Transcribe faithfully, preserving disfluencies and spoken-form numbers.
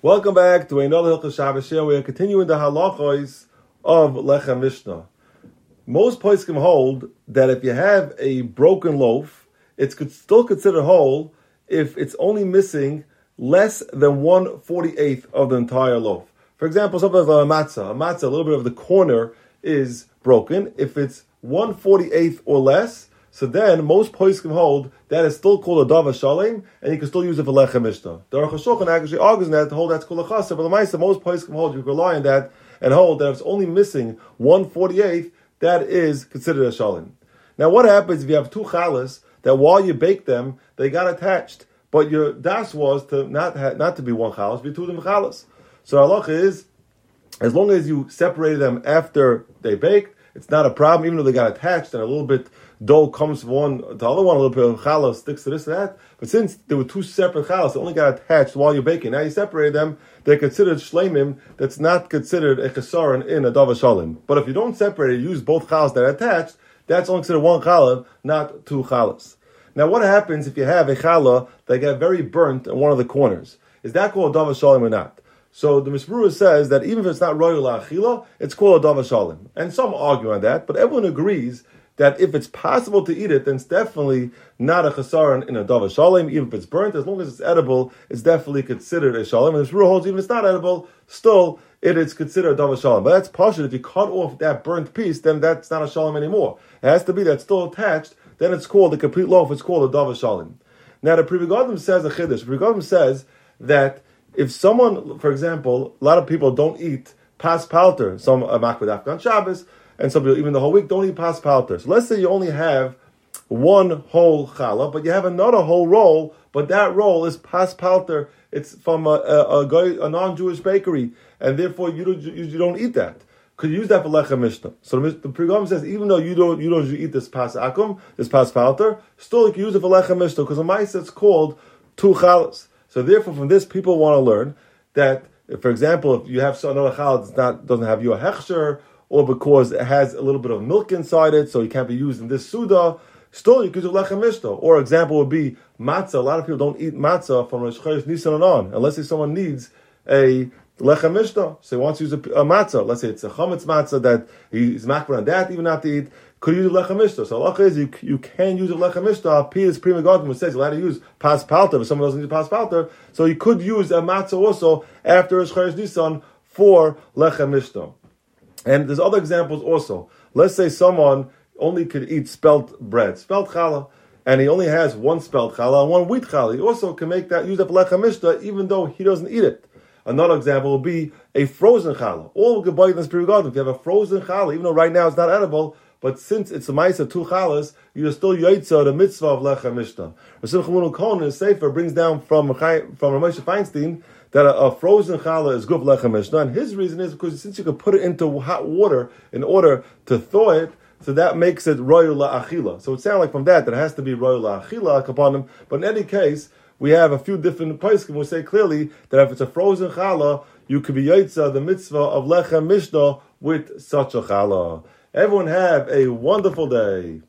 Welcome back to another Hilchos Shabbos. We are continuing the halachos of Lechem Mishnah. Most poskim hold that if you have a broken loaf, it's still considered whole if it's only missing less than one forty-eighth of the entire loaf. For example, something like a matzah. A matzah, a little bit of the corner is broken. If it's one forty-eighth or less, so then most poskim hold that is still called a davar shalim, and you can still use it for Lechem Mishnah. The rechoshokan actually argues in that to hold that's called a chasa, but the ma'aseh most poskim hold you can rely on that and hold that if it's only missing one forty-eighth, that is considered a shalim. Now, what happens if you have two khalas that while you bake them they got attached, but your das was to not ha- not to be one chalas, be two of them chalas? So halacha is, as long as you separated them after they baked, it's not a problem, even though they got attached and a little bit dough comes from one to the other one, a little bit of challah sticks to this and that. But since there were two separate challahs that only got attached while you're baking, now you separate them, they're considered shleimim, that's not considered a chesorin in a dava shalim. But if you don't separate it, you use both challahs that are attached, that's only considered one challah, not two challahs. Now what happens if you have a challah that got very burnt in one of the corners? Is that called dava shalim or not? So the Mishruah says that even if it's not Royulah Achila, it's called a dava shalim. And some argue on that, but everyone agrees that if it's possible to eat it, then it's definitely not a chesorin in a dava shalim. Even if it's burnt, as long as it's edible, it's definitely considered a shalim. And the Mishruah holds even if it's not edible, still it is considered a dava shalim. But that's partial. If you cut off that burnt piece, then that's not a shalim anymore. It has to be that's still attached, then it's called a complete loaf, it's called a dava shalim. Now the prigodim says a chiddush. The prigodim says that if someone, for example, a lot of people don't eat Pas Palter, some are makbar Afghan Shabbos, and some people even the whole week don't eat Pas Palter. So let's say you only have one whole challah, but you have another whole roll, but that roll is Pas Palter. It's from a, a, a, a non-Jewish bakery, and therefore you don't, you, you don't eat that. Could you use that for Lechem Mishnah? So the, the pregam says, even though you don't you don't eat this Pas Akum, this Pas Palter, still you can use it for Lechem Mishnah, because the ma'aseh it's called two challahs. So therefore, from this, people want to learn that, if, for example, if you have another challah that doesn't have your hechsher, or because it has a little bit of milk inside it, so it can't be used in this suda, still you could do Lechem Mishnah. Or example would be matzah. A lot of people don't eat matzah from Rosh Chodesh Nissan on, unless say someone needs a Lechem Mishnah, so he wants to use a, a matzah. Let's say it's a chametz matzah that he's makbar on that, even not to eat. Could use a Lechem Mishnah. So halacha is you you can use a Lechem Mishnah. Peter's Prima Gautam, who says you'll have to use Pas Palter, but someone doesn't use Pas Palter. So you could use a matzah also after Rosh Chodesh Nissan for Lechem Mishnah. And there's other examples also. Let's say someone only could eat spelt bread, spelt challah, and he only has one spelt challah and one wheat challah. He also can make that, use that for Lechem Mishnah, even though he doesn't eat it. Another example will be a frozen challah. All we could buy in this Prima Gautam. If you have a frozen challah, even though right now it's not edible, but since it's a ma'aseh two challahs, you're still yoitza the mitzvah of Lechem Mishnah. Rasim Chamun Kohen in his sefer brings down from from Moshe Feinstein that a, a frozen challah is good for Lechem Mishnah, and his reason is because since you can put it into hot water in order to thaw it, so that makes it Royulah Achila. So it sounds like from that that it has to be Royulah Achila upon him. But in any case, we have a few different poskim who say clearly that if it's a frozen challah, you could be yoitza the mitzvah of Lechem Mishnah with such a challah. Everyone have a wonderful day.